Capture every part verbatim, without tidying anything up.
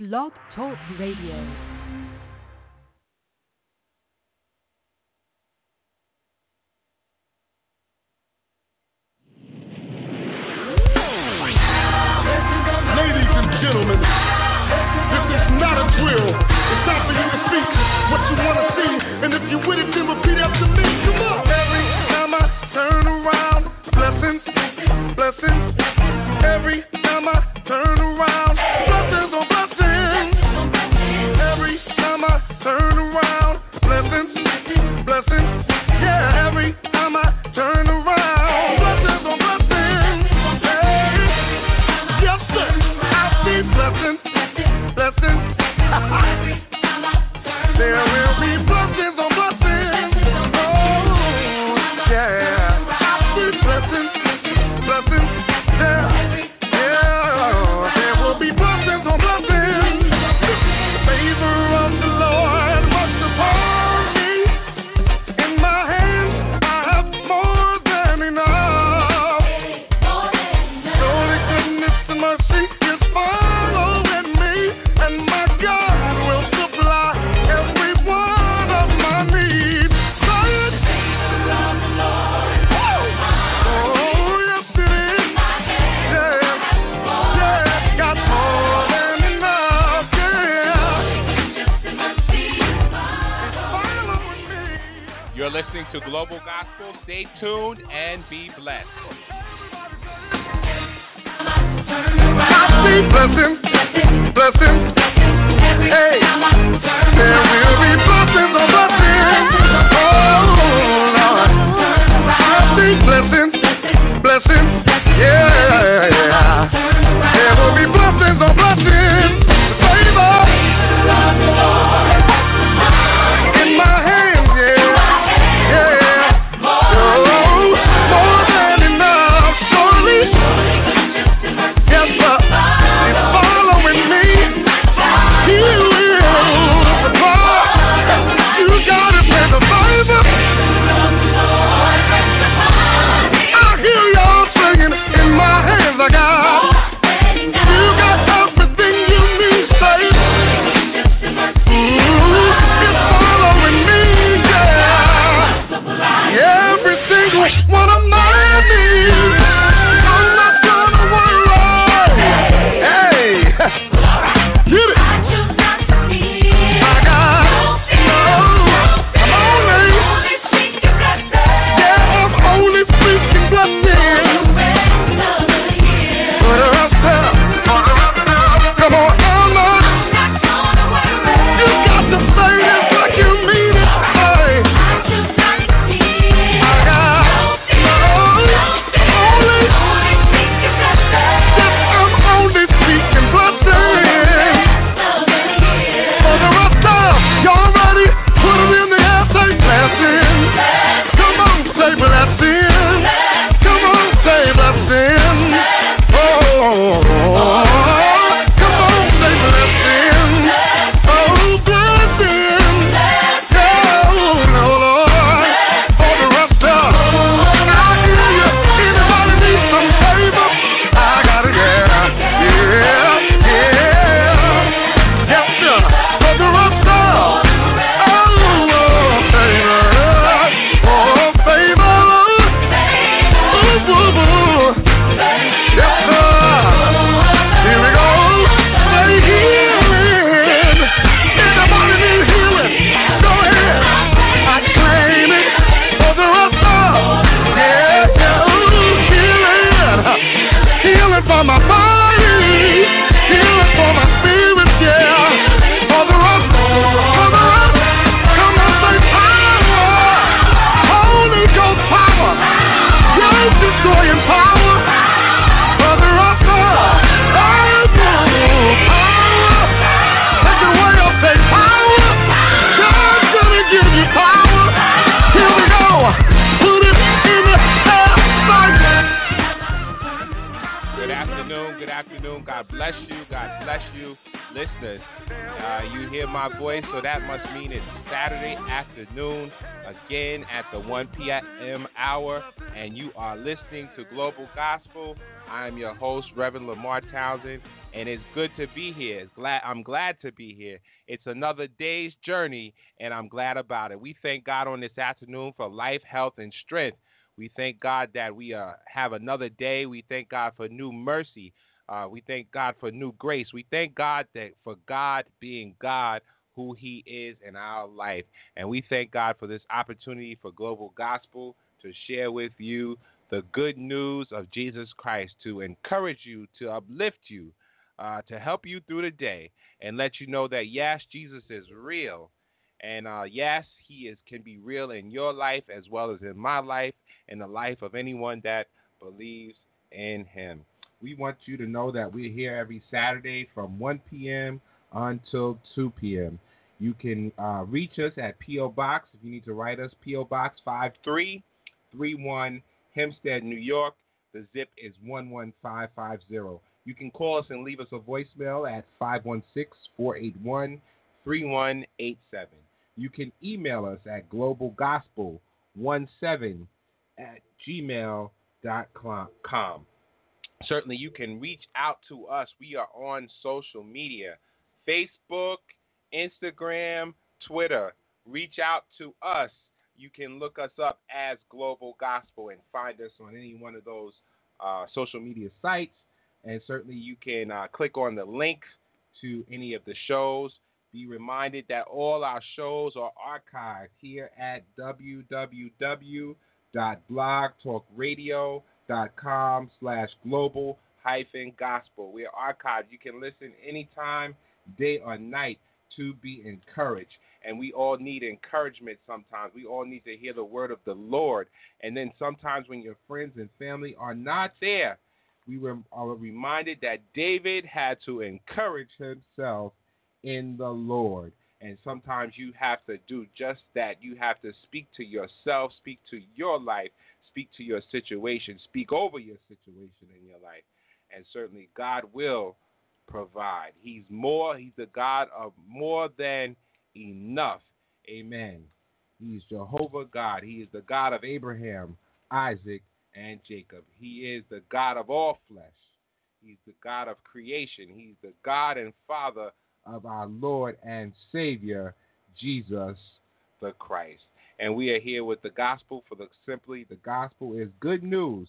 Blog Talk Radio. Again at the one p.m. hour, and you are listening to Global Gospel I'm your host, Reverend LeMarr Townsend, and it's good to be here. It's glad, I'm glad to be here. It's another day's journey, and I'm glad about it. We thank God on this afternoon for life, health, and strength. We thank God that we uh, have another day. We thank God for new mercy. Uh, we thank God for new grace. We thank God that for God being God, who he is in our life. And we thank God for this opportunity for Global Gospel to share with you the good news of Jesus Christ, to encourage you, to uplift you, uh, to help you through the day and let you know that, yes, Jesus is real. And, uh, yes, he is can be real in your life as well as in my life and the life of anyone that believes in him. We want you to know that we're here every Saturday from one p.m. until two p.m. You can uh, reach us at P O. Box, if you need to write us, P O. Box five three three one, Hempstead, New York. The zip is one one five five zero. You can call us and leave us a voicemail at five one six, four eight one, three one eight seven. You can email us at globalgospel one seven at gmail dot com. Certainly, you can reach out to us. We are on social media, Facebook, Instagram, Twitter. Reach out to us. You can look us up as Global Gospel and find us on any one of those uh, social media sites. And certainly, you can uh, click on the link to any of the shows. Be reminded that all our shows are archived here at w w w dot blog talk radio dot com slash global hyphen gospel. We are archived. You can listen anytime, day or night, to be encouraged. And we all need encouragement sometimes. We all need to hear the word of the Lord. And then sometimes when your friends and family are not there, we were, are reminded that David had to encourage himself in the Lord. And sometimes you have to do just that. You have to speak to yourself, speak to your life, speak to your situation, speak over your situation in your life. And certainly God will provide. He's more, he's the God of more than enough. Amen. He's Jehovah God. He is the God of Abraham, Isaac, and Jacob. He is the God of all flesh. He's the God of creation. He's the God and Father of our Lord and Savior, Jesus the Christ. And we are here with the gospel for the simply the gospel is good news.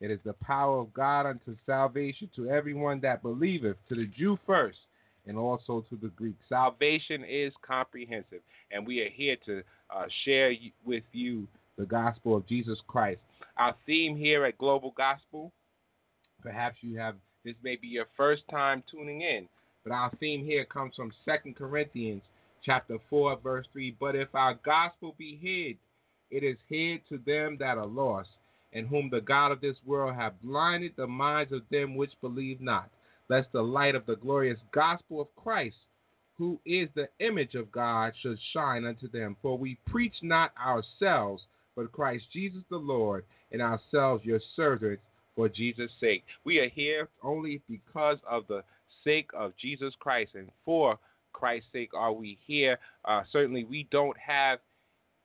It is the power of God unto salvation to everyone that believeth, to the Jew first, and also to the Greek. Salvation is comprehensive, and we are here to uh, share with you the gospel of Jesus Christ. Our theme here at Global Gospel, perhaps you have, this may be your first time tuning in, but our theme here comes from Second Corinthians chapter four, verse three, but if our gospel be hid, it is hid to them that are lost, in whom the God of this world hath blinded the minds of them which believe not, lest the light of the glorious gospel of Christ, who is the image of God, should shine unto them. For we preach not ourselves, but Christ Jesus the Lord, and ourselves your servants for Jesus' sake. We are here only because of the sake of Jesus Christ, and for Christ's sake are we here. Uh, certainly we don't have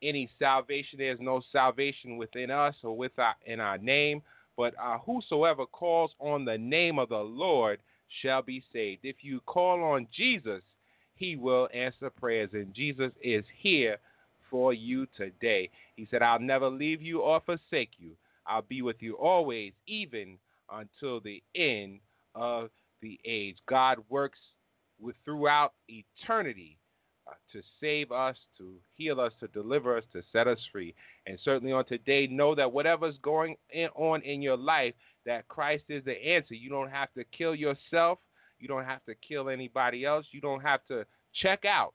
any salvation. There's no salvation within us or with our, in our name, but uh, whosoever calls on the name of the Lord shall be saved. If you call on Jesus, he will answer prayers, and Jesus is here for you today. He said, I'll never leave you or forsake you. I'll be with you always, even until the end of the age. God works with throughout eternity uh, to save us, to heal us, to deliver us, to set us free. And certainly on today, know that whatever's going in, on in your life, that Christ is the answer. You don't have to kill yourself. You don't have to kill anybody else. You don't have to check out.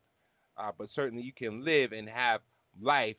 Uh, but certainly you can live and have life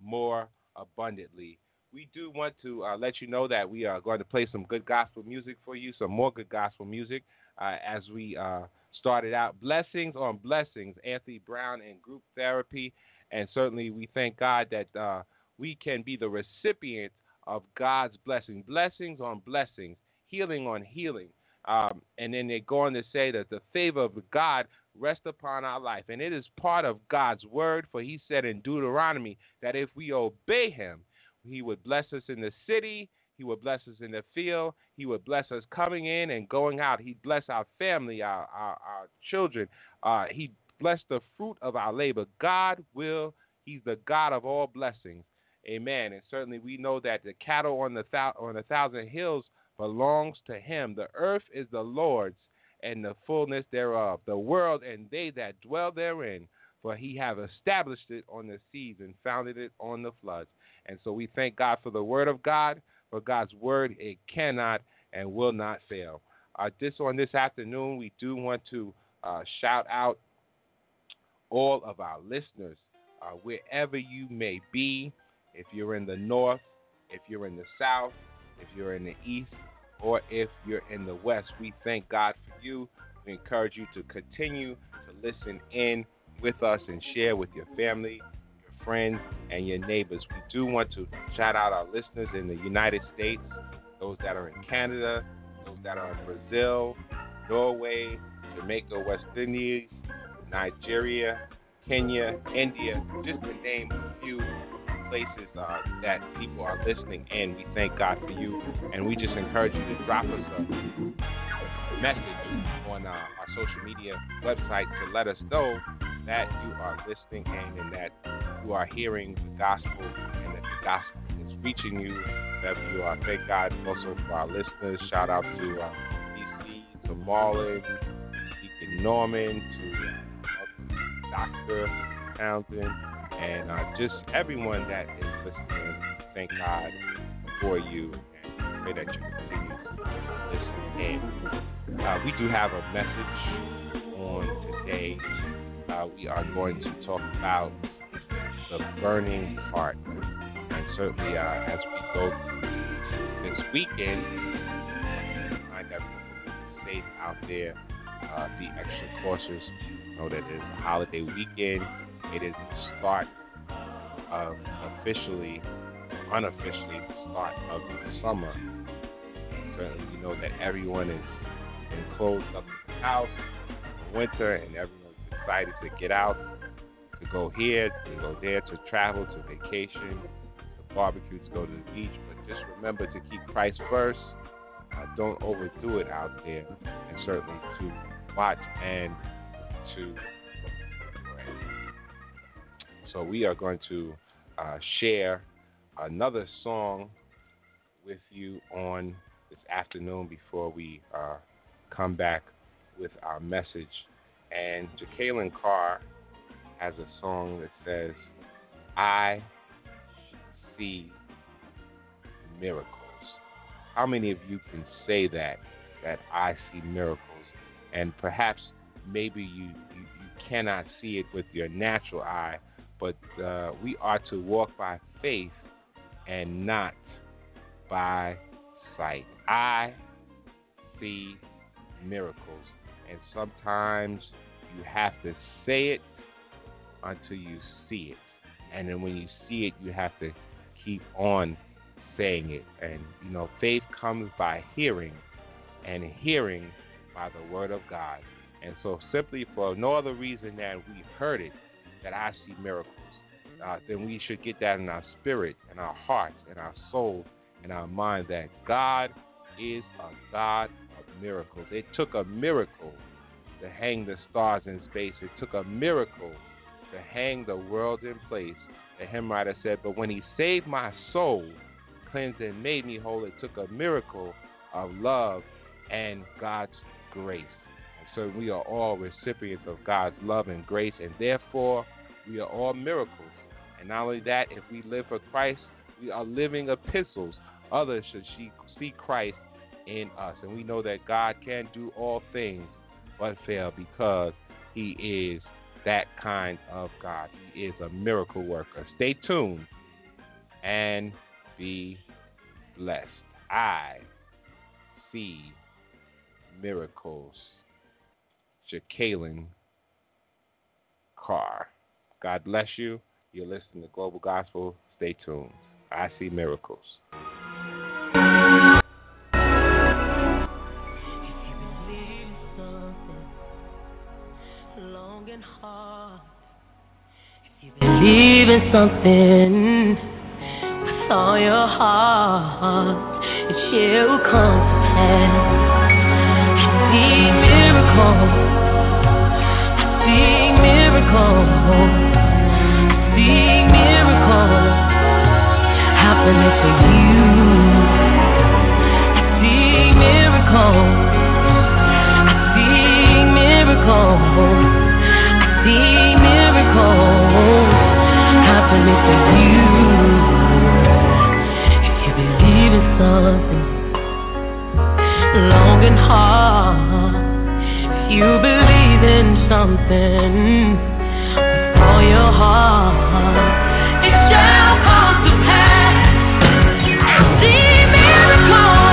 more abundantly. We do want to uh, let you know that we are going to play some good gospel music for you, some more good gospel music uh, as we uh, started out. Blessings on Blessings, Anthony Brown and Group Therapy. And certainly we thank God that uh, we can be the recipient of God's blessing. Blessings on blessings, healing on healing. Um, and then they're going to say that the favor of God rest upon our life. And it is part of God's word, for he said in Deuteronomy that if we obey him, he would bless us in the city. He would bless us in the field. He would bless us coming in and going out. He'd bless our family, our, our, our children. Uh, he'd bless the fruit of our labor. God will. He's the God of all blessings. Amen. And certainly we know that the cattle on the thou- on a thousand hills belongs to him. The earth is the Lord's and the fullness thereof, the world and they that dwell therein. For he hath established it on the seas and founded it on the floods. And so we thank God for the word of God. For God's word, it cannot and will not fail. Uh, this on this afternoon, we do want to uh, shout out all of our listeners, uh, wherever you may be. If you're in the north, if you're in the south, if you're in the east, or if you're in the west, we thank God for you. We encourage you to continue to listen in with us and share with your family, your friends, and your neighbors. We do want to shout out our listeners in the United States, those that are in Canada, those that are in Brazil, Norway, Jamaica, West Indies, Nigeria, Kenya, India, just to name a few places uh, that people are listening in. We thank God for you, and we just encourage you to drop us a message on uh, our social media website to let us know that you are listening in and that you are hearing the gospel and that the gospel is reaching you, that you are. Thank God also for our listeners. Shout out to uh, D C, to Marlon, Deacon Norman, to uh, Doctor Townsend, and uh, just everyone that is listening. Thank God for you and pray that you continue to listen in. Uh, we do have a message on today. Uh, we are going to talk about the burning heart. And certainly uh, as we go through this weekend, I never safe out there. Uh, be extra cautious. Know that it's a holiday weekend. It is the start of officially, unofficially, the start of the summer. And certainly we know that everyone is enclosed up in the house in winter, and everyone excited to get out, to go here, to go there, to travel, to vacation, to barbecue, to go to the beach. But just remember to keep Christ first. Uh, don't overdo it out there. And certainly to watch and to pray. So we are going to uh, share another song with you on this afternoon before we uh, come back with our message. And Jekalyn Carr has a song that says, I see miracles. How many of you can say that, that I see miracles? And perhaps maybe you, you, you cannot see it with your natural eye, but uh, we are to walk by faith and not by sight. I see miracles. And sometimes you have to say it until you see it. And then when you see it, you have to keep on saying it. And, you know, faith comes by hearing, and hearing by the word of God. And so simply for no other reason than we've heard it, that I see miracles, uh, then we should get that in our spirit, in our hearts, in our soul, in our mind, that God is a God of miracles. It took a miracle to hang the stars in space. It took a miracle to hang the world in place. The hymn writer said, but when he saved my soul, cleansed and made me whole, it took a miracle of love and God's grace. And so we are all recipients of God's love and grace, and therefore we are all miracles. And not only that, if we live for Christ, we are living epistles. Others should see Christ in us. And we know that God can do all things but fail, because he is that kind of God. He is a miracle worker. Stay tuned and be blessed. I see miracles. Jekalyn Carr. God bless you. You're listening to Global Gospel. Stay tuned. I see miracles. Believe in something with all your heart. that you'll come and I see miracles. I see miracles. I see miracles happening for you. I see miracles. I see miracles. I see miracles happening for you. Something long and hard. If you believe in something with all your heart, it shall come to pass. I see miracles.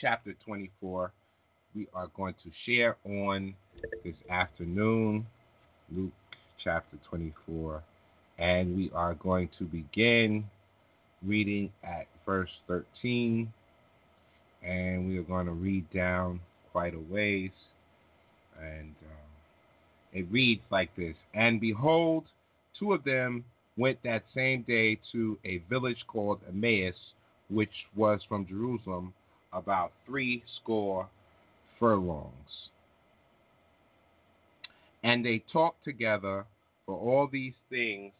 Chapter twenty-four, we are going to share on this afternoon, Luke chapter twenty-four, and we are going to begin reading at verse thirteen, and we are going to read down quite a ways, and um, it reads like this: And behold, two of them went that same day to a village called Emmaus, which was from Jerusalem, about three score furlongs. And they talked together for all these things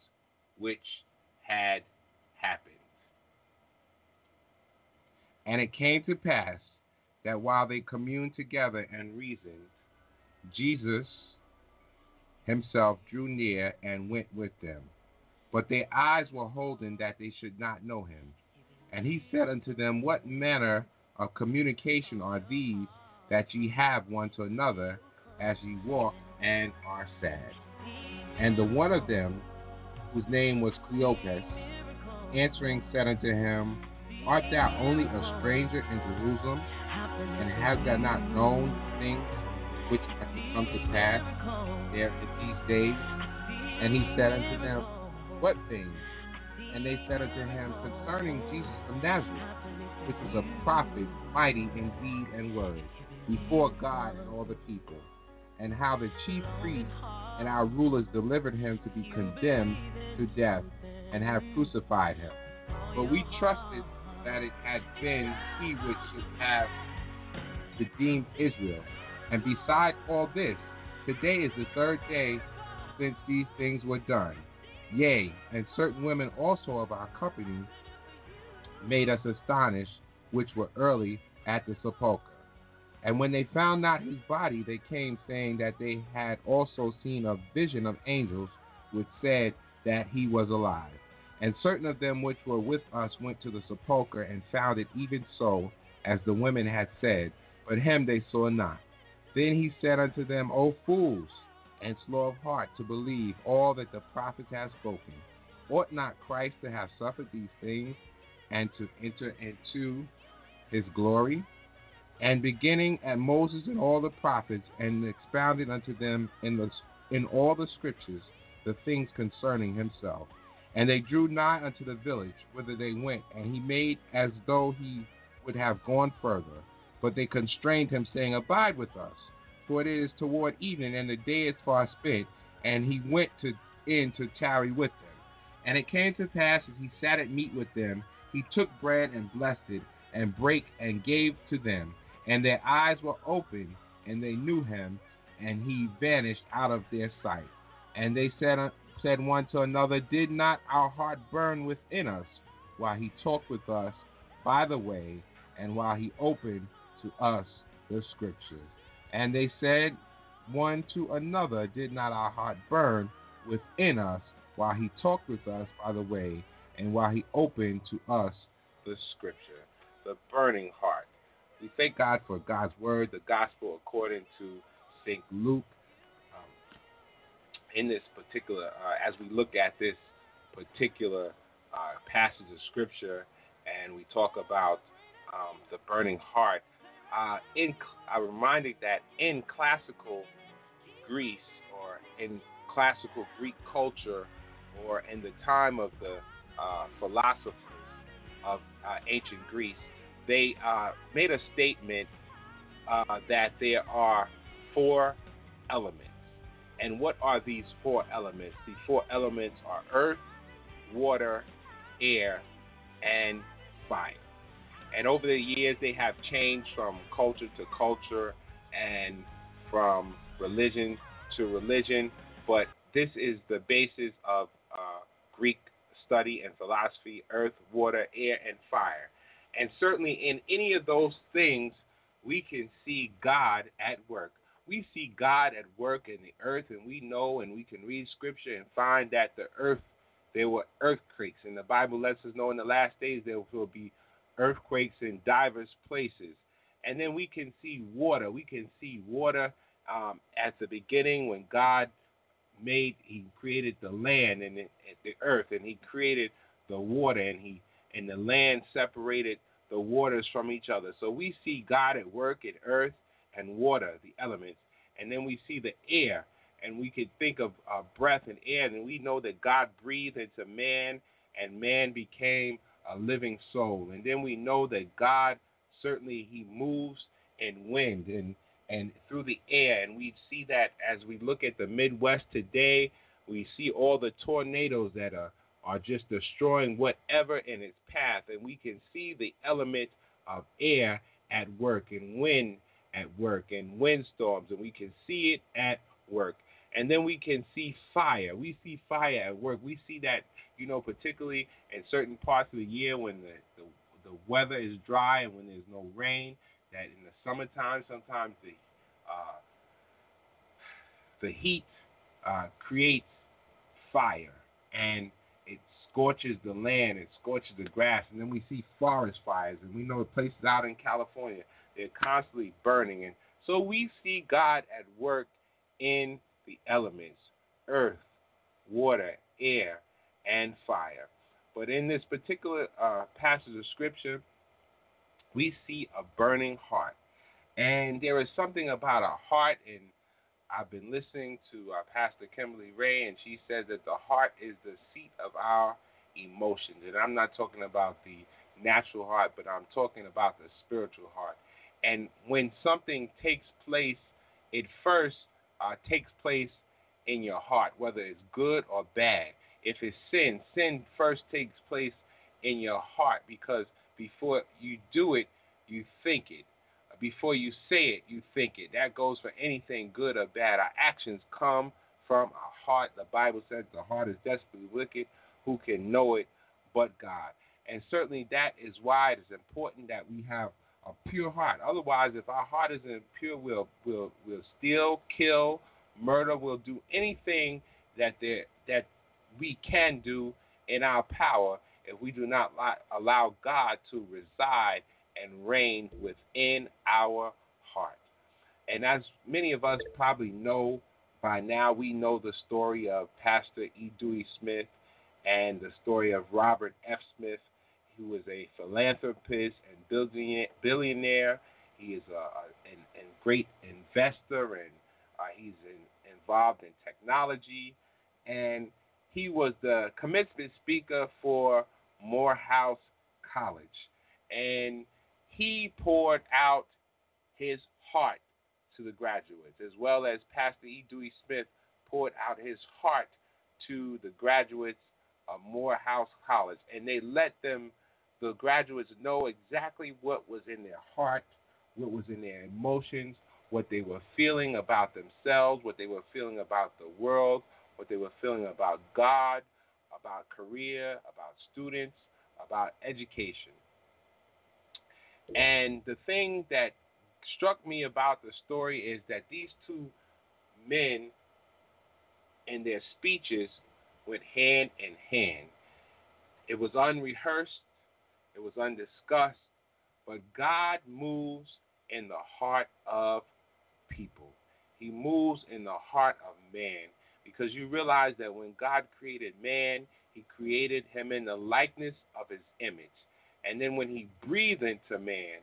which had happened. And it came to pass that while they communed together and reasoned, Jesus himself drew near and went with them. But their eyes were holden that they should not know him. And he said unto them, What manner of communication are these that ye have one to another as ye walk and are sad? And the one of them, whose name was Cleopas, answering said unto him, Art thou only a stranger in Jerusalem, and hast thou not known things which have come to pass there in these days? And he said unto them, What things? And they said unto him, Concerning Jesus of Nazareth, which was a prophet, mighty in deed and word, before God and all the people, and how the chief priests and our rulers delivered him to be condemned to death, and have crucified him. But we trusted that it had been he which should have redeemed Israel. And besides all this, today is the third day since these things were done. Yea, and certain women also of our company made us astonished, which were early at the sepulchre. And when they found not his body, they came, saying that they had also seen a vision of angels, which said that he was alive. And certain of them which were with us went to the sepulchre, and found it even so, as the women had said, but him they saw not. Then he said unto them, O fools, and slow of heart to believe all that the prophets have spoken. Ought not Christ to have suffered these things, and to enter into his glory? And beginning at Moses and all the prophets, and expounded unto them in the in all the scriptures the things concerning himself. And they drew nigh unto the village, whither they went, and he made as though he would have gone further. But they constrained him, saying, Abide with us, for it is toward evening, and the day is far spent. And he went to, in to tarry with them. And it came to pass, as he sat at meat with them, he took bread and blessed it, and brake and gave to them. And their eyes were opened, and they knew him, and he vanished out of their sight. And they said, said one to another, Did not our heart burn within us while he talked with us by the way, and while he opened to us the scriptures? And they said one to another, Did not our heart burn within us while he talked with us by the way, and while he opened to us the scripture? The burning heart. We thank God for God's word, the gospel according to Saint Luke. Um, in this particular, uh, as we look at this particular uh, passage of scripture, and we talk about um, the burning heart, uh, in, I'm reminded that in classical Greece, or in classical Greek culture, or in the time of the uh, philosophers of uh, ancient Greece, they uh, made a statement uh, that there are four elements. And what are these four elements? The four elements are earth, water, air, and fire. And over the years, they have changed from culture to culture and from religion to religion. But this is the basis of uh, Greek study and philosophy: earth, water, air, and fire. And certainly in any of those things, we can see God at work. We see God at work in the earth, and we know and we can read scripture and find that the earth, there were earthquakes. And the Bible lets us know in the last days there will be earthquakes in diverse places. And then we can see water. We can see water um, at the beginning when God made, he created the land and the, the earth, and he created the water, and he and the land separated the waters from each other. So we see God at work in earth and water, the elements. And then we see the air, and we can think of uh, breath and air, and we know that God breathed into man, and man became a living soul. And then we know that God, certainly he moves in wind and, and through the air, and we see that as we look at the Midwest today, we see all the tornadoes that are are just destroying whatever in its path. And we can see the element of air at work, and wind at work, and windstorms, and we can see it at work. And then we can see fire. We see fire at work. We see that, you know, particularly in certain parts of the year when the, the, the weather is dry and when there's no rain, that in the summertime sometimes the uh, the heat uh, creates fire, and it scorches the land, it scorches the grass, and then we see forest fires, and we know places out in California, they're constantly burning. And so we see God at work in the elements, earth, water, air, and fire. But in this particular uh, passage of Scripture, we see a burning heart. And there is something about a heart, and I've been listening to uh, Pastor Kimberly Ray, and she says that the heart is the seat of our emotions. And I'm not talking about the natural heart, but I'm talking about the spiritual heart. And when something takes place, it first uh, takes place in your heart, whether it's good or bad. If it's sin, sin first takes place in your heart, because before you do it, you think it. Before you say it, you think it. That goes for anything good or bad. Our actions come from our heart. The Bible says the heart is desperately wicked. Who can know it but God? And certainly that is why it is important that we have a pure heart. Otherwise, if our heart isn't pure, we'll, we'll, we'll steal, kill, murder. We'll do anything that there, that we can do in our power if we do not allow God to reside and reign within our heart. And as many of us probably know by now, we know the story of Pastor E. Dewey Smith and the story of Robert F. Smith, who was a philanthropist and billionaire. He is a, a, a great investor, and uh, he's in, involved in technology. And he was the commencement speaker for Morehouse College. And he poured out his heart to the graduates, as well as Pastor E. Dewey Smith poured out his heart to the graduates of Morehouse College. And they let them, the graduates, know exactly what was in their heart, what was in their emotions, what they were feeling about themselves, what they were feeling about the world, what they were feeling about God, about career, about students, about education. And the thing that struck me about the story is that these two men in their speeches went hand in hand. It was unrehearsed. It was undiscussed. But God moves in the heart of people. He moves in the heart of man. Because you realize that when God created man, he created him in the likeness of his image. And then when he breathed into man,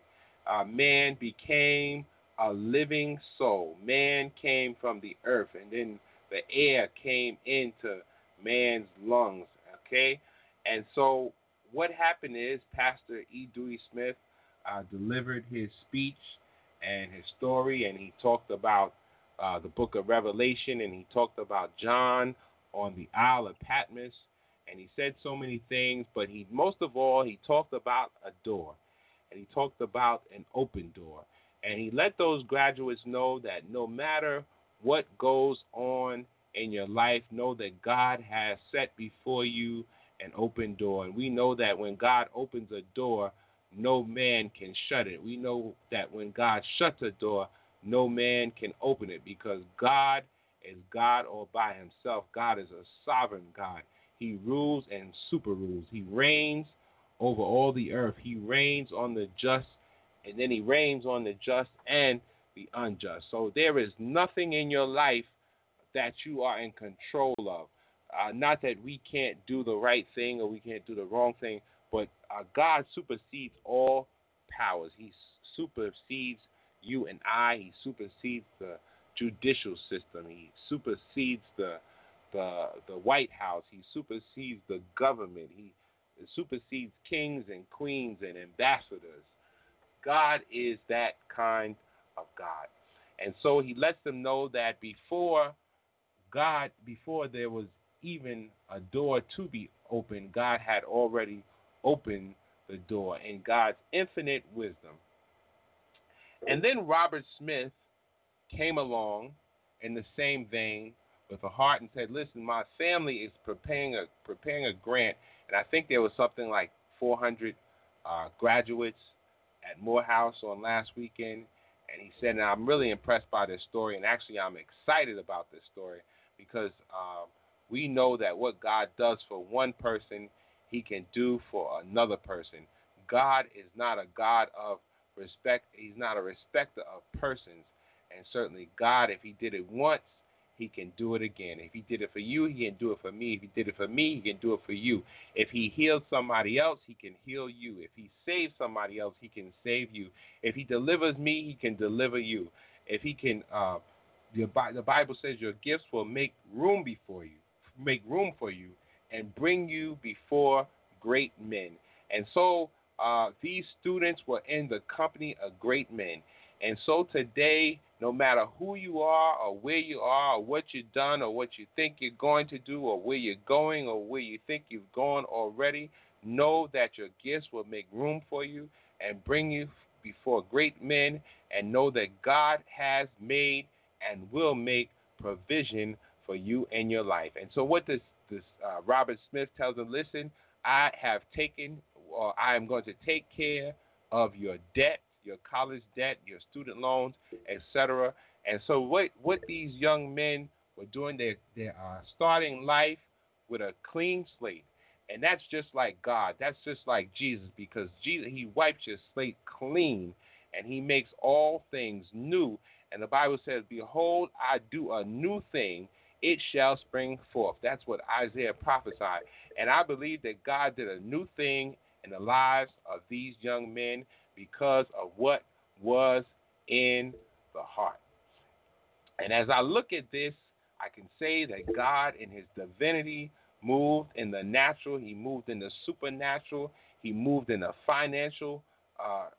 uh, man became a living soul. Man came from the earth, and then the air came into man's lungs, okay? And so what happened is Pastor E. Dewey Smith uh, delivered his speech and his story, and he talked about uh, the book of Revelation, and he talked about John on the Isle of Patmos. And he said so many things, but he most of all, he talked about a door. And he talked about an open door. And he let those graduates know that no matter what goes on in your life, know that God has set before you an open door. And we know that when God opens a door, no man can shut it. We know that when God shuts a door, no man can open it, because God is God all by himself. God is a sovereign God. He rules and super rules. He reigns over all the earth. He reigns on the just, and then he reigns on the just and the unjust. So there is nothing in your life that you are in control of. Uh, not that we can't do the right thing or we can't do the wrong thing, but uh, God supersedes all powers. He supersedes you and I. He supersedes the judicial system. He supersedes the The, the White House. He supersedes the government. He supersedes kings and queens and ambassadors. God is that kind of God. And so he lets them know that before God, before there was even a door to be opened, God had already opened the door in God's infinite wisdom. And then Robert Smith came along in the same vein with a heart and said, listen, my family is preparing a preparing a grant, and I think there was something like four hundred uh, graduates at Morehouse on last weekend, And he said, and I'm really impressed by this story, and actually I'm excited about this story because um, we know that what God does for one person, he can do for another person. God is not a God of respect. He's not a respecter of persons. And certainly God, if he did it once, he can do it again. If he did it for you, he can do it for me. If he did it for me, he can do it for you. If he healed somebody else, he can heal you. If he saved somebody else, he can save you. If he delivers me, he can deliver you. If he can, uh, the, the Bible says your gifts will make room before you, make room for you, and bring you before great men. And so uh, these students were in the company of great men. And so today, no matter who you are or where you are or what you've done or what you think you're going to do or where you're going or where you think you've gone already, know that your gifts will make room for you and bring you before great men, and know that God has made and will make provision for you in your life. And so what this, this uh, Robert Smith tells him, listen, I have taken or I am going to take care of your debt, your college debt, your student loans, et cetera. And so what, what these young men were doing, they're, they're uh, starting life with a clean slate. And that's just like God. That's just like Jesus, because Jesus, he wipes your slate clean, and he makes all things new. And the Bible says, behold, I do a new thing. It shall spring forth. That's what Isaiah prophesied. And I believe that God did a new thing in the lives of these young men, because of what was in the heart. And as I look at this, I can say that God in his divinity moved in the natural. He moved in the supernatural. He moved in the financial uh,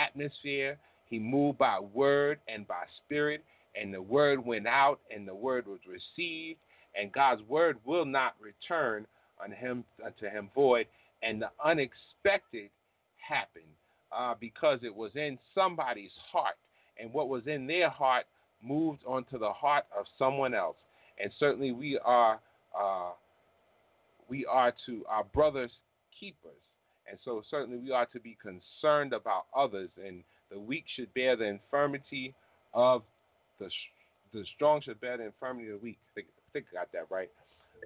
atmosphere. He moved by word and by spirit. And the word went out and the word was received. And God's word will not return unto him, unto him void. And the unexpected happened. Uh, because it was in somebody's heart, and what was in their heart moved onto the heart of someone else. And certainly we are uh, we are to our brother's keepers, and so certainly we are to be concerned about others, and the weak should bear the infirmity of the the strong should bear the infirmity of the weak. I think, I think I got that right.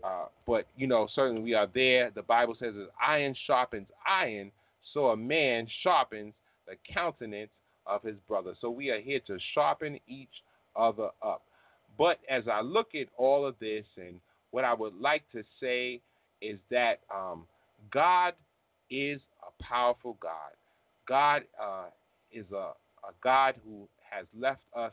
Uh, but, you know, certainly we are there. The Bible says that iron sharpens iron, so a man sharpens the countenance of his brother. So we are here to sharpen each other up. But as I look at all of this, and what I would like to say is that um, God is a powerful God. God uh, is a, a God who has left us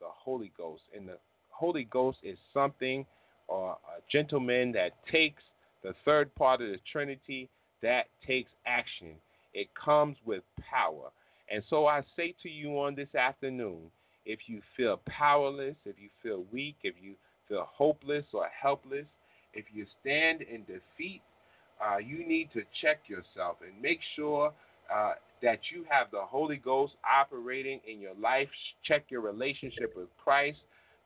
the Holy Ghost. And the Holy Ghost is something, or a gentleman that takes the third part of the Trinity, that takes action. It comes with power. And so I say to you on this afternoon, if you feel powerless, if you feel weak, if you feel hopeless or helpless, if you stand in defeat, uh, you need to check yourself and make sure uh, that you have the Holy Ghost operating in your life. Check your relationship with Christ,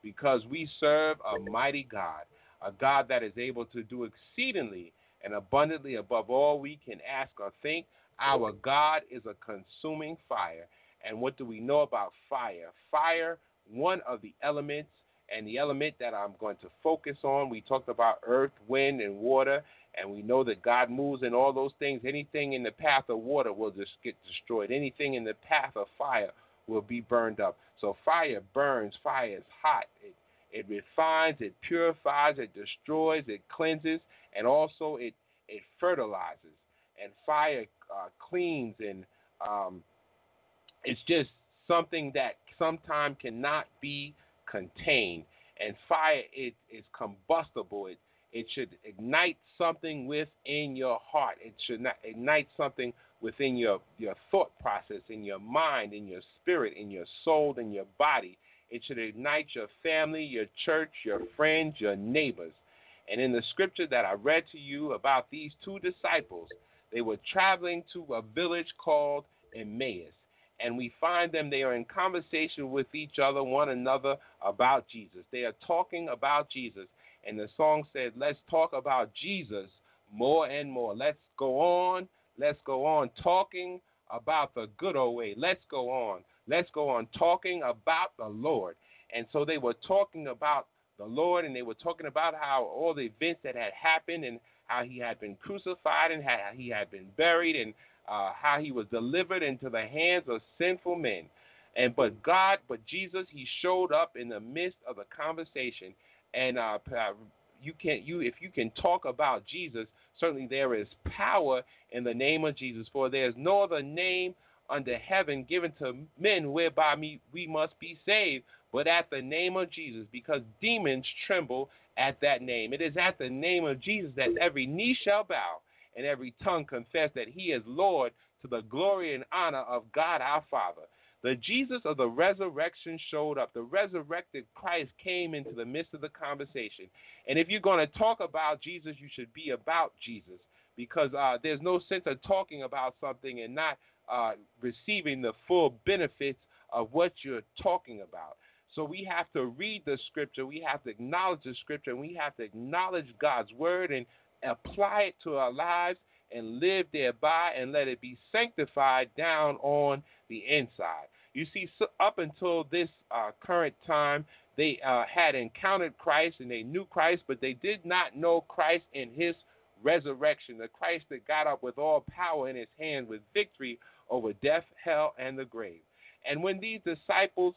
because we serve a mighty God, a God that is able to do exceedingly and abundantly above all we can ask or think. Our God is a consuming fire. And what do we know about fire? Fire, one of the elements, and the element that I'm going to focus on, we talked about earth, wind, and water, and we know that God moves in all those things. Anything in the path of water will just get destroyed. Anything in the path of fire will be burned up. So fire burns. Fire is hot. It, it refines. It purifies. It destroys. It cleanses. And also it, it fertilizes. And fire uh, cleans, and um, it's just something that sometimes cannot be contained. And fire, it is combustible. It it should ignite something within your heart. It should not ignite something within your, your thought process, in your mind, in your spirit, in your soul, in your body. It should ignite your family, your church, your friends, your neighbors. And in the scripture that I read to you about these two disciples, they were traveling to a village called Emmaus, and we find them, they are in conversation with each other, one another, about Jesus. They are talking about Jesus, and the song said, let's talk about Jesus more and more. Let's go on, let's go on talking about the good old way. Let's go on Let's go on talking about the Lord. And so they were talking about the Lord, and they were talking about how all the events that had happened and how he had been crucified and how he had been buried and uh, how he was delivered into the hands of sinful men. And but God, but Jesus, he showed up in the midst of the conversation. And uh, you can, you if you can talk about Jesus, certainly there is power in the name of Jesus, for there is no other name under heaven given to men whereby me, we must be saved, but at the name of Jesus, because demons tremble at that name. It is at the name of Jesus that every knee shall bow and every tongue confess that he is Lord, to the glory and honor of God our Father. The Jesus of the resurrection showed up. The resurrected Christ came into the midst of the conversation. And if you're going to talk about Jesus, you should be about Jesus, because uh, there's no sense of talking about something and not uh, receiving the full benefits of what you're talking about. So we have to read the scripture, we have to acknowledge the scripture, and we have to acknowledge God's word and apply it to our lives and live thereby and let it be sanctified down on the inside. You see, so up until this uh, current time, they uh, had encountered Christ and they knew Christ, but they did not know Christ in his resurrection, the Christ that got up with all power in his hand with victory over death, hell, and the grave. And when these disciples,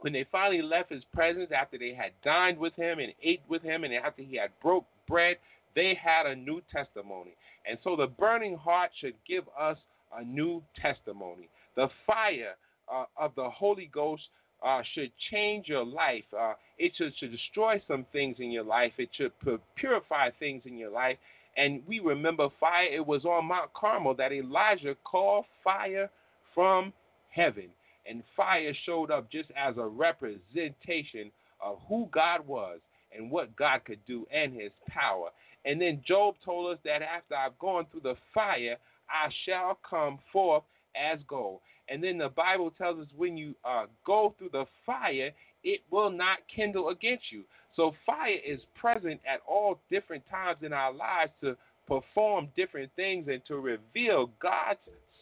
when they finally left his presence, after they had dined with him and ate with him and after he had broke bread, they had a new testimony. And so the burning heart should give us a new testimony. The fire uh, of the Holy Ghost uh, should change your life. Uh, it should, should destroy some things in your life. It should purify things in your life. And we remember fire. It was on Mount Carmel that Elijah called fire from heaven. And fire showed up just as a representation of who God was and what God could do and his power. And then Job told us that after I've gone through the fire, I shall come forth as gold. And then the Bible tells us when you uh, go through the fire, it will not kindle against you. So fire is present at all different times in our lives to perform different things and to reveal God's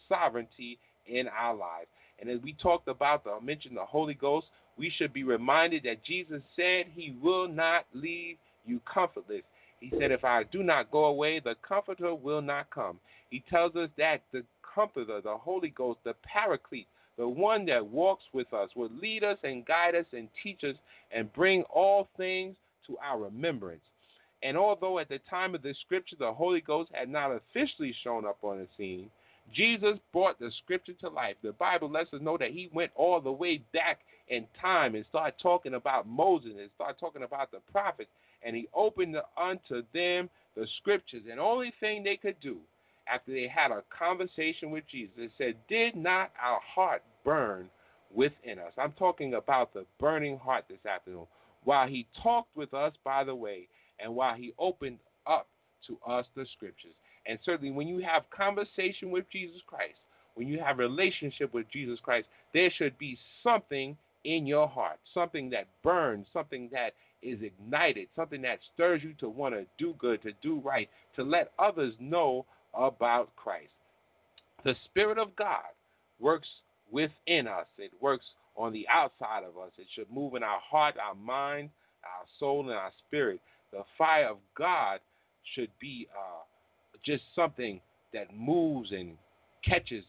sovereignty in our lives. And as we talked about, I mentioned the Holy Ghost, we should be reminded that Jesus said he will not leave you comfortless. He said, if I do not go away, the Comforter will not come. He tells us that the Comforter, the Holy Ghost, the Paraclete, the one that walks with us, will lead us and guide us and teach us and bring all things to our remembrance. And although at the time of the scripture, the Holy Ghost had not officially shown up on the scene, Jesus brought the scripture to life. The Bible lets us know that he went all the way back in time and started talking about Moses and started talking about the prophets, and he opened unto them the scriptures. And the only thing they could do after they had a conversation with Jesus, they said, did not our heart burn within us? I'm talking about the burning heart this afternoon. While he talked with us, by the way, and while he opened up to us the scriptures. And certainly when you have conversation with Jesus Christ, when you have relationship with Jesus Christ, there should be something in your heart, something that burns, something that is ignited, something that stirs you to want to do good, to do right, to let others know about Christ. The Spirit of God works within us. It works on the outside of us. It should move in our heart, our mind, our soul, and our spirit. The fire of God should be uh, just something that moves and catches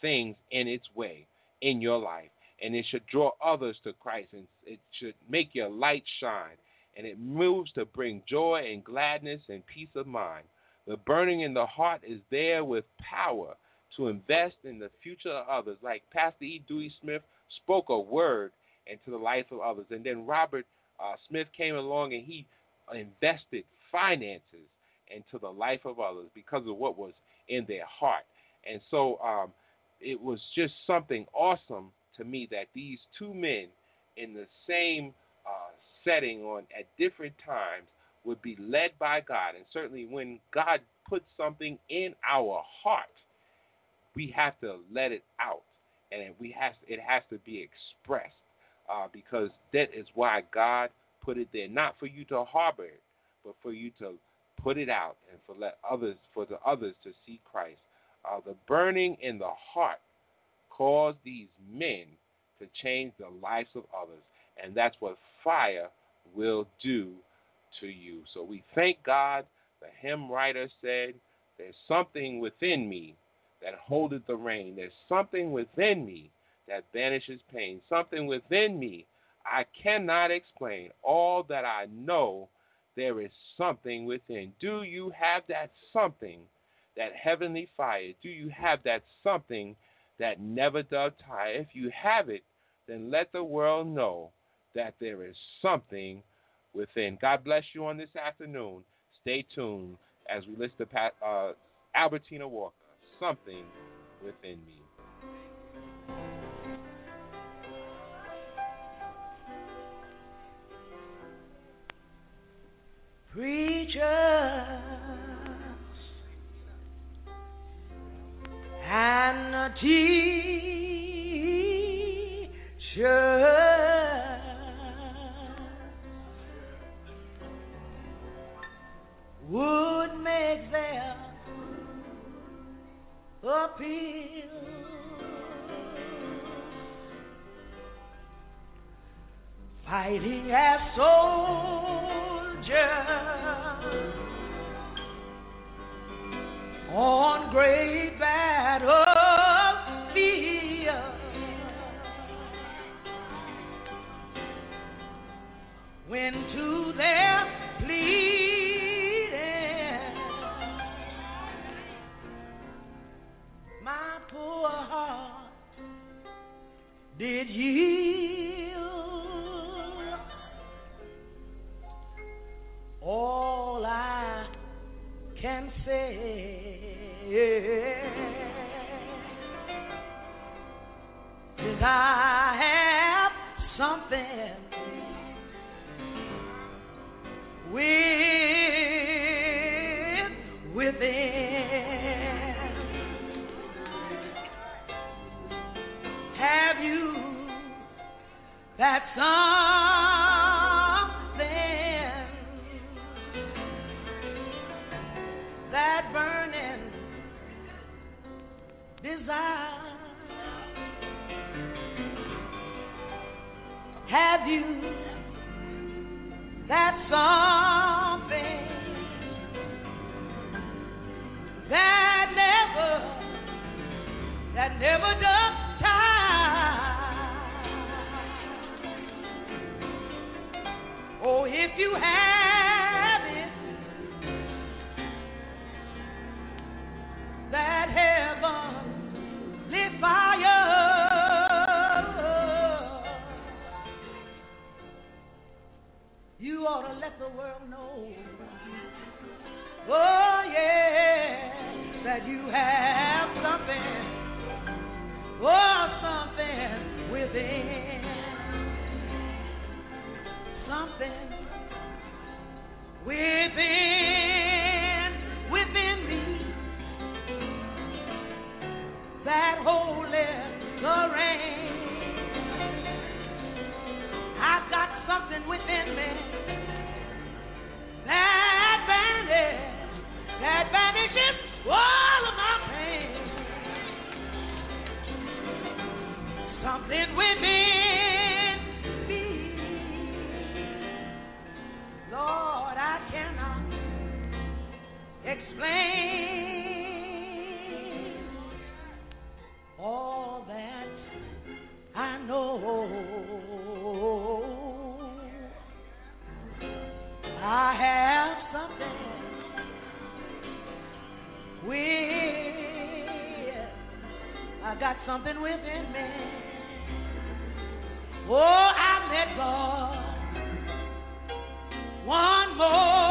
things in its way in your life. And it should draw others to Christ, and it should make your light shine. And it moves to bring joy and gladness and peace of mind. The burning in the heart is there with power to invest in the future of others. Like Pastor E. Dewey Smith spoke a word into the life of others. And then Robert uh, Smith came along and he invested finances into the life of others because of what was in their heart. And so um, it was just something awesome to me that these two men in the same uh, setting on at different times would be led by God. And certainly when God puts something in our heart, we have to let it out. And we have, it has to be expressed uh, because that is why God put it there. Not for you to harbor it, but for you to put it out and for let others, for the others to see Christ. Uh, the burning in the heart cause these men to change the lives of others. And that's what fire will do to you. So we thank God. The hymn writer said, there's something within me that holdeth the rein. There's something within me that banishes pain. Something within me I cannot explain. All that I know, there is something within. Do you have that something, that heavenly fire? Do you have that something that never does tire? If you have it, then let the world know that there is something within. God bless you on this afternoon. Stay tuned as we listen to Pat, uh, Albertina Walker, Something Within Me. Preachers and teachers would make their appeal fighting as soldiers on great battlefields, when to their pleading my poor heart did yield. All I can say, because I have something with, within. Have you that something, that burns desire? Have you that something that never, that never does tire? Oh, if you have it, that heaven fire, you ought to let the world know, oh yeah, that you have something, oh something within, something within, within me, that holy rain. I've got something within me that vanishes, that vanishes all of my pain. Something within me, Lord, I cannot explain. All that I know, I have something within. I got something within me. Oh, I met God one more.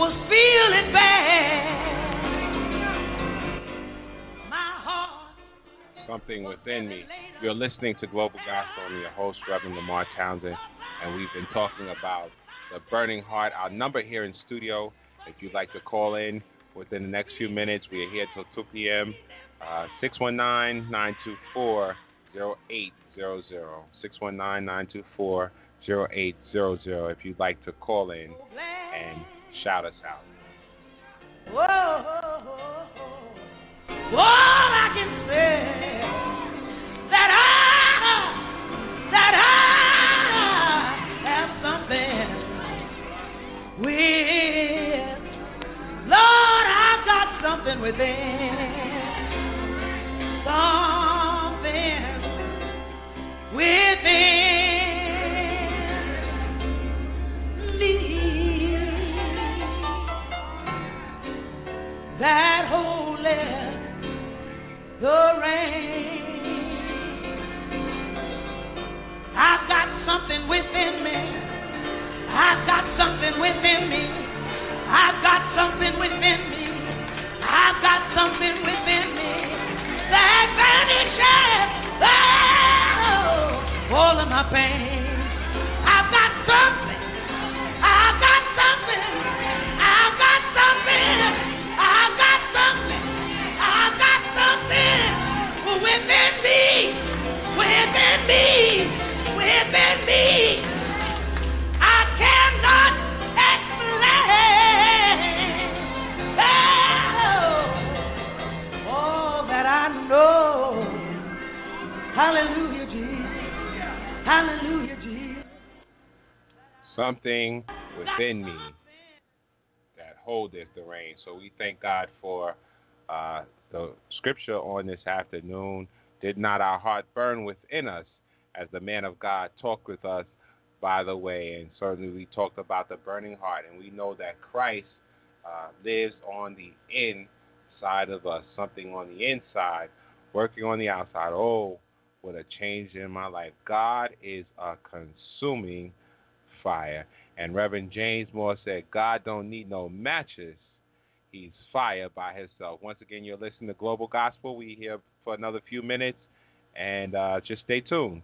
Was feeling bad. My heart. Something within me. You're listening to Global Gospel. I'm your host, Reverend LeMarr Townsend, and we've been talking about the burning heart. Our number here in studio, if you'd like to call in within the next few minutes, we are here till two p.m. Uh, six one nine, nine two four, zero eight zero zero. six one nine, nine two four, zero eight zero zero. If you'd like to call in and shout us out. Whoa, all I can say that I, that I have something within. Lord, I've got something within. Something within. That holdeth the rain. I've got something within me. I've got something within me. I've got something within me. I've got something within me. That vanisheth oh, all of my pain. I've got something. I've got something. I've got something. Within me, within me, within me, I cannot explain oh, all that I know. Hallelujah, Jesus. Hallelujah, Jesus. Something within me that holdeth the reins. So we thank God for uh, the scripture on this afternoon. Did not our heart burn within us as the man of God talked with us by the way? And certainly we talked about the burning heart, and we know that Christ uh, lives on the inside of us, something on the inside, working on the outside. Oh, what a change in my life. God is a consuming fire. And Reverend James Moore said, God don't need no matches. He's fire by himself. Once again, you're listening to Global Gospel. We're here for another few minutes, and uh, just stay tuned.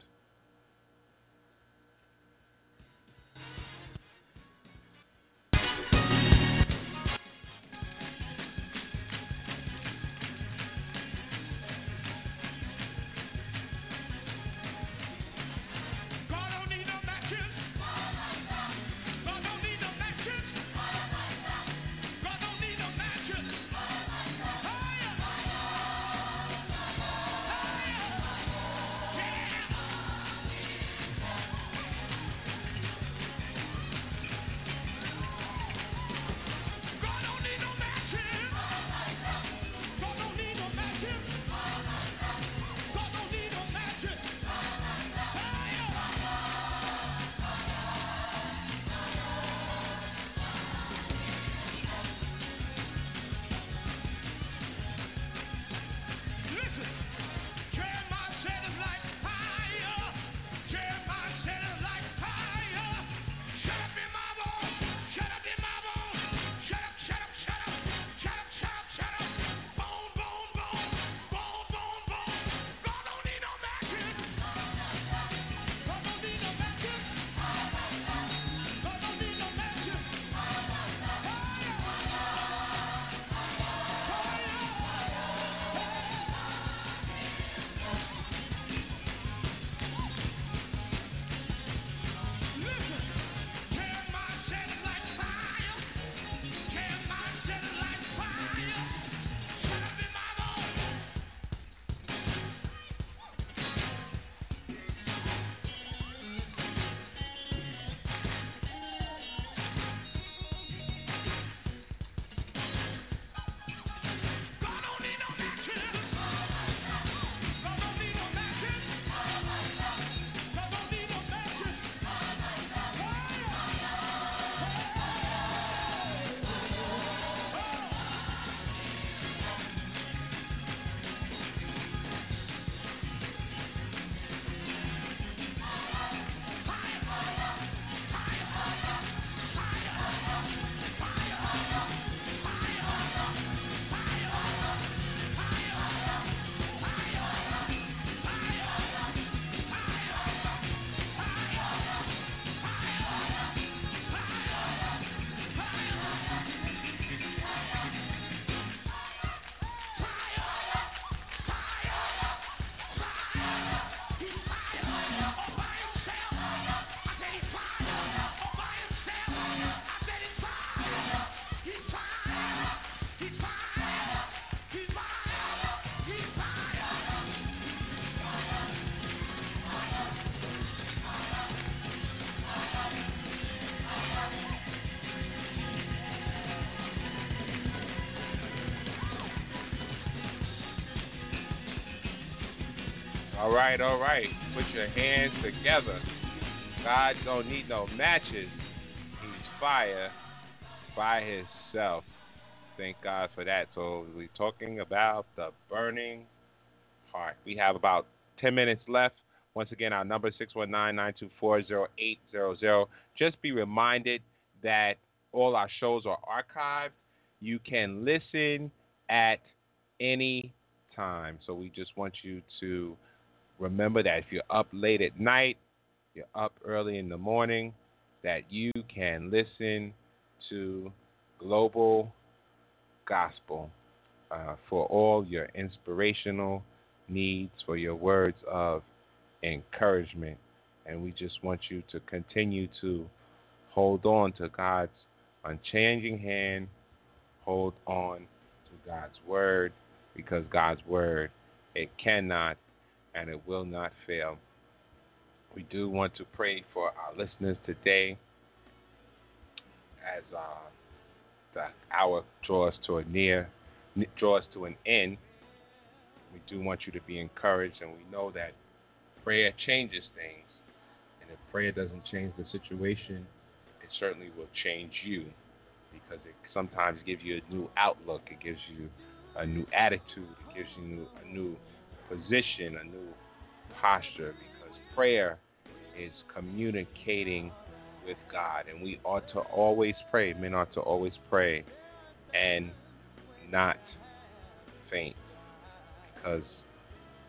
All right, all right. Put your hands together. God don't need no matches. He's fire by himself. Thank God for that. So we're talking about the burning heart. We have about ten minutes left. Once again, our number is six one nine, nine two four, zero eight zero zero. Just be reminded that all our shows are archived. You can listen at any time. So we just want you to remember that if you're up late at night, you're up early in the morning, that you can listen to Global Gospel uh, for all your inspirational needs, for your words of encouragement. And we just want you to continue to hold on to God's unchanging hand, hold on to God's word, because God's word, it cannot and it will not fail. We do want to pray for our listeners today as uh, the hour draws to a near, draws to an end. We do want you to be encouraged, and we know that prayer changes things. And if prayer doesn't change the situation, it certainly will change you, because it sometimes gives you a new outlook. It gives you a new attitude. It gives you a new position, a new posture, because prayer is communicating with God, and we ought to always pray. Men ought to always pray and not faint, because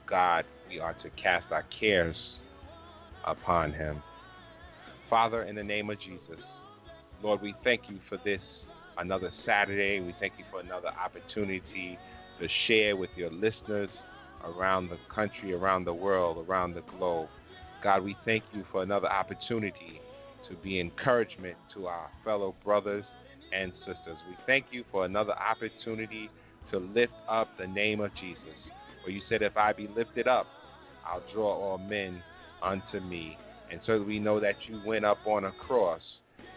God, we ought to cast our cares upon him. Father, in the name of Jesus, Lord, we thank you for this another Saturday. We thank you for another opportunity to share with your listeners around the country, around the world, around the globe. God, we thank you for another opportunity to be encouragement to our fellow brothers and sisters. We thank you for another opportunity to lift up the name of Jesus. For you said, if I be lifted up, I'll draw all men unto me. And so we know that you went up on a cross,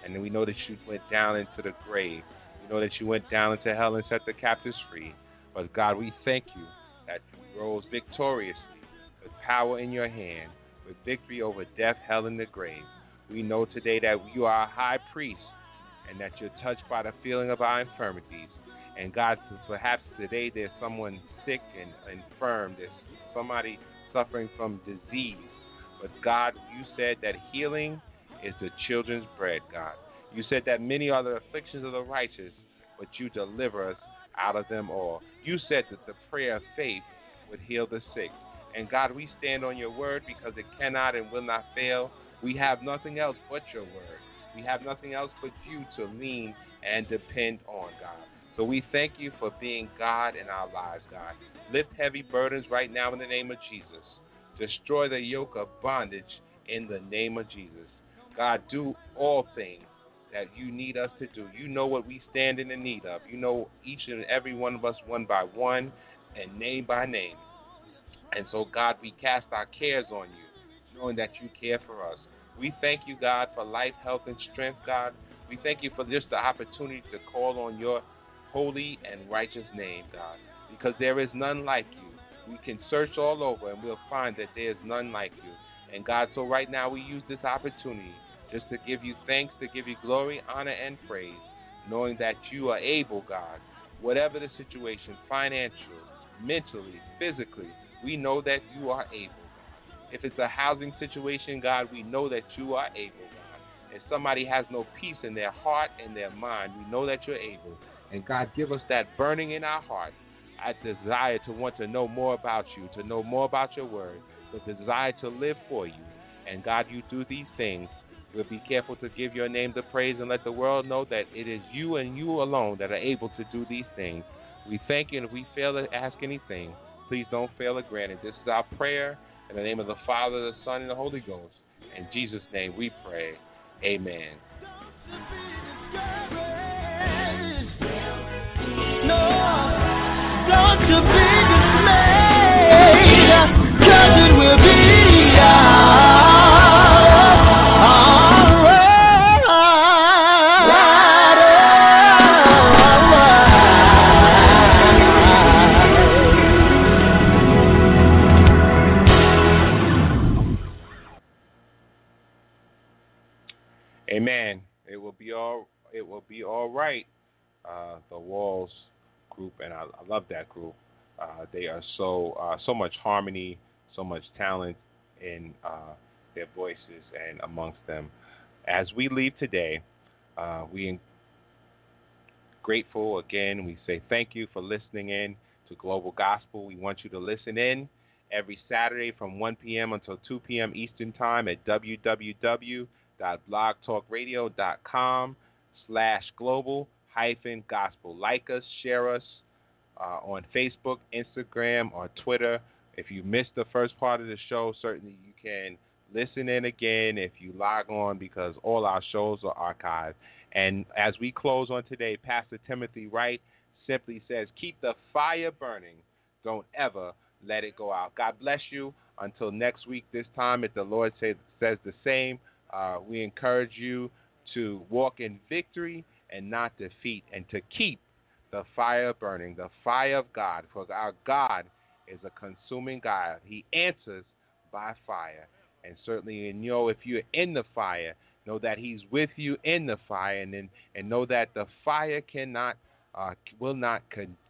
and we know that you went down into the grave. We know that you went down into hell and set the captives free. But God, we thank you that you rose victoriously with power in your hand, with victory over death, hell, and the grave. We know today that you are a high priest, and that you're touched by the feeling of our infirmities. And God, perhaps today there's someone sick and infirm. There's somebody suffering from disease. But God, you said that healing is the children's bread, God. You said that many are the afflictions of the righteous, but you deliver us out of them all. You said that the prayer of faith would heal the sick. And God, we stand on your word, because it cannot and will not fail. We have nothing else but your word. We have nothing else but you to lean and depend on, God. So we thank you for being God in our lives, God. Lift heavy burdens right now in the name of Jesus. Destroy the yoke of bondage in the name of Jesus. God, do all things that you need us to do. You know what we stand in the need of. You know each and every one of us one by one and name by name. And so, God, we cast our cares on you, knowing that you care for us. We thank you, God, for life, health, and strength, God. We thank you for just the opportunity to call on your holy and righteous name, God, because there is none like you. We can search all over, and we'll find that there is none like you. And God, so right now we use this opportunity just to give you thanks, to give you glory, honor, and praise, knowing that you are able, God, whatever the situation, financially, mentally, physically, we know that you are able. If it's a housing situation, God, we know that you are able, God. If somebody has no peace in their heart and their mind, we know that you're able. And God, give us that burning in our heart, a desire to want to know more about you, to know more about your word, the desire to live for you. And God, you do these things. We'll be careful to give your name the praise, and let the world know that it is you and you alone that are able to do these things. We thank you, and if we fail to ask anything, please don't fail to grant it. This is our prayer in the name of the Father, the Son, and the Holy Ghost. In Jesus' name we pray. Amen. Don't you be dismayed. Cause it will be ours. Amen. It will be all. It will be all right. Uh, the Walls group, and I, I love that group. Uh, they are so uh, so much harmony, so much talent in uh, their voices and amongst them. As we leave today, uh, we are grateful again. We say thank you for listening in to Global Gospel. We want you to listen in every Saturday from one p.m. until two p.m. Eastern Time at www.blogtalkradio.com slash global hyphen gospel. Like us, share us uh, on Facebook, Instagram, or Twitter. If you missed the first part of the show, certainly you can listen in again if you log on, because all our shows are archived. And as we close on today, Pastor Timothy Wright simply says, keep the fire burning. Don't ever let it go out. God bless you. Until next week, this time, if the Lord say, says the same, uh, we encourage you to walk in victory and not defeat, and to keep the fire burning, the fire of God, for our God is a consuming God. He answers by fire. And certainly, and you know, if you're in the fire, know that he's with you in the fire, and and, and know that the fire cannot, uh, will not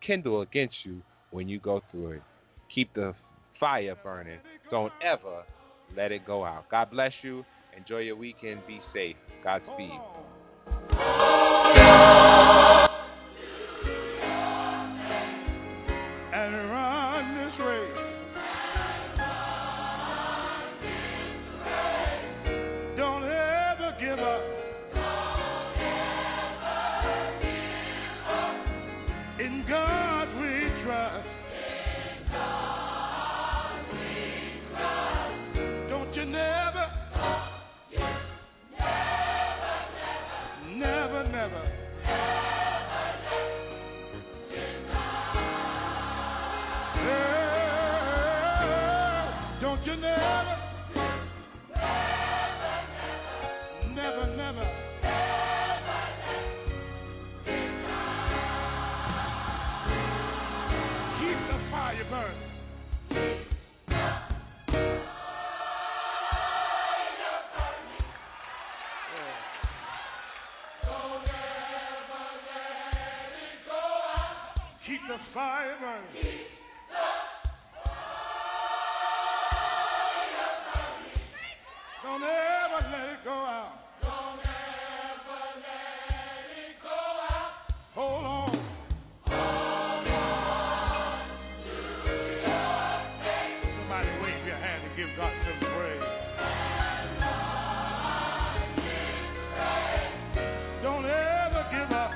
kindle against you when you go through it. Keep the fire burning. Don't ever let it go out. God bless you. Enjoy your weekend. Be safe. Godspeed. And run this race. Don't ever give up. In God we trust. Don't you never, never, never, never, never, don't you never, never, never, never, keep the fire burning. Keep the fire burning. Keep the fire burning. Don't ever let it go out. Don't ever let it go out. Hold on. Hold on to your faith. Somebody wave your hand and give God some praise. And Lord, give praise. Don't ever give up.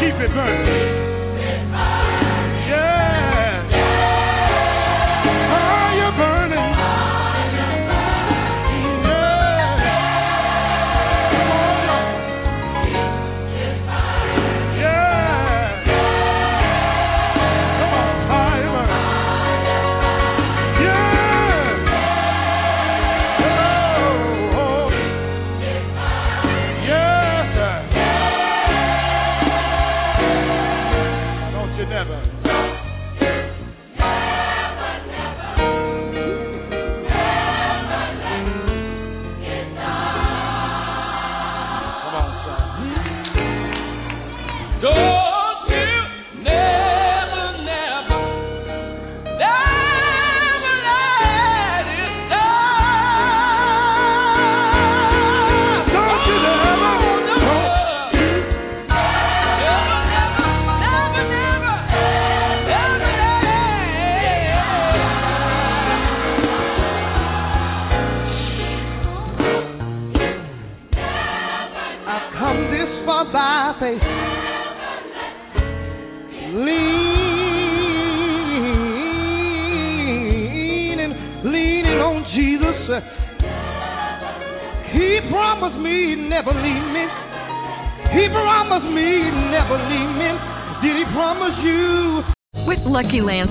Keep it burning. for thy faith. Leaning, leaning on Jesus. He promised me he'd never leave me. He promised me he'd never leave me. Did he promise you? With Lucky Land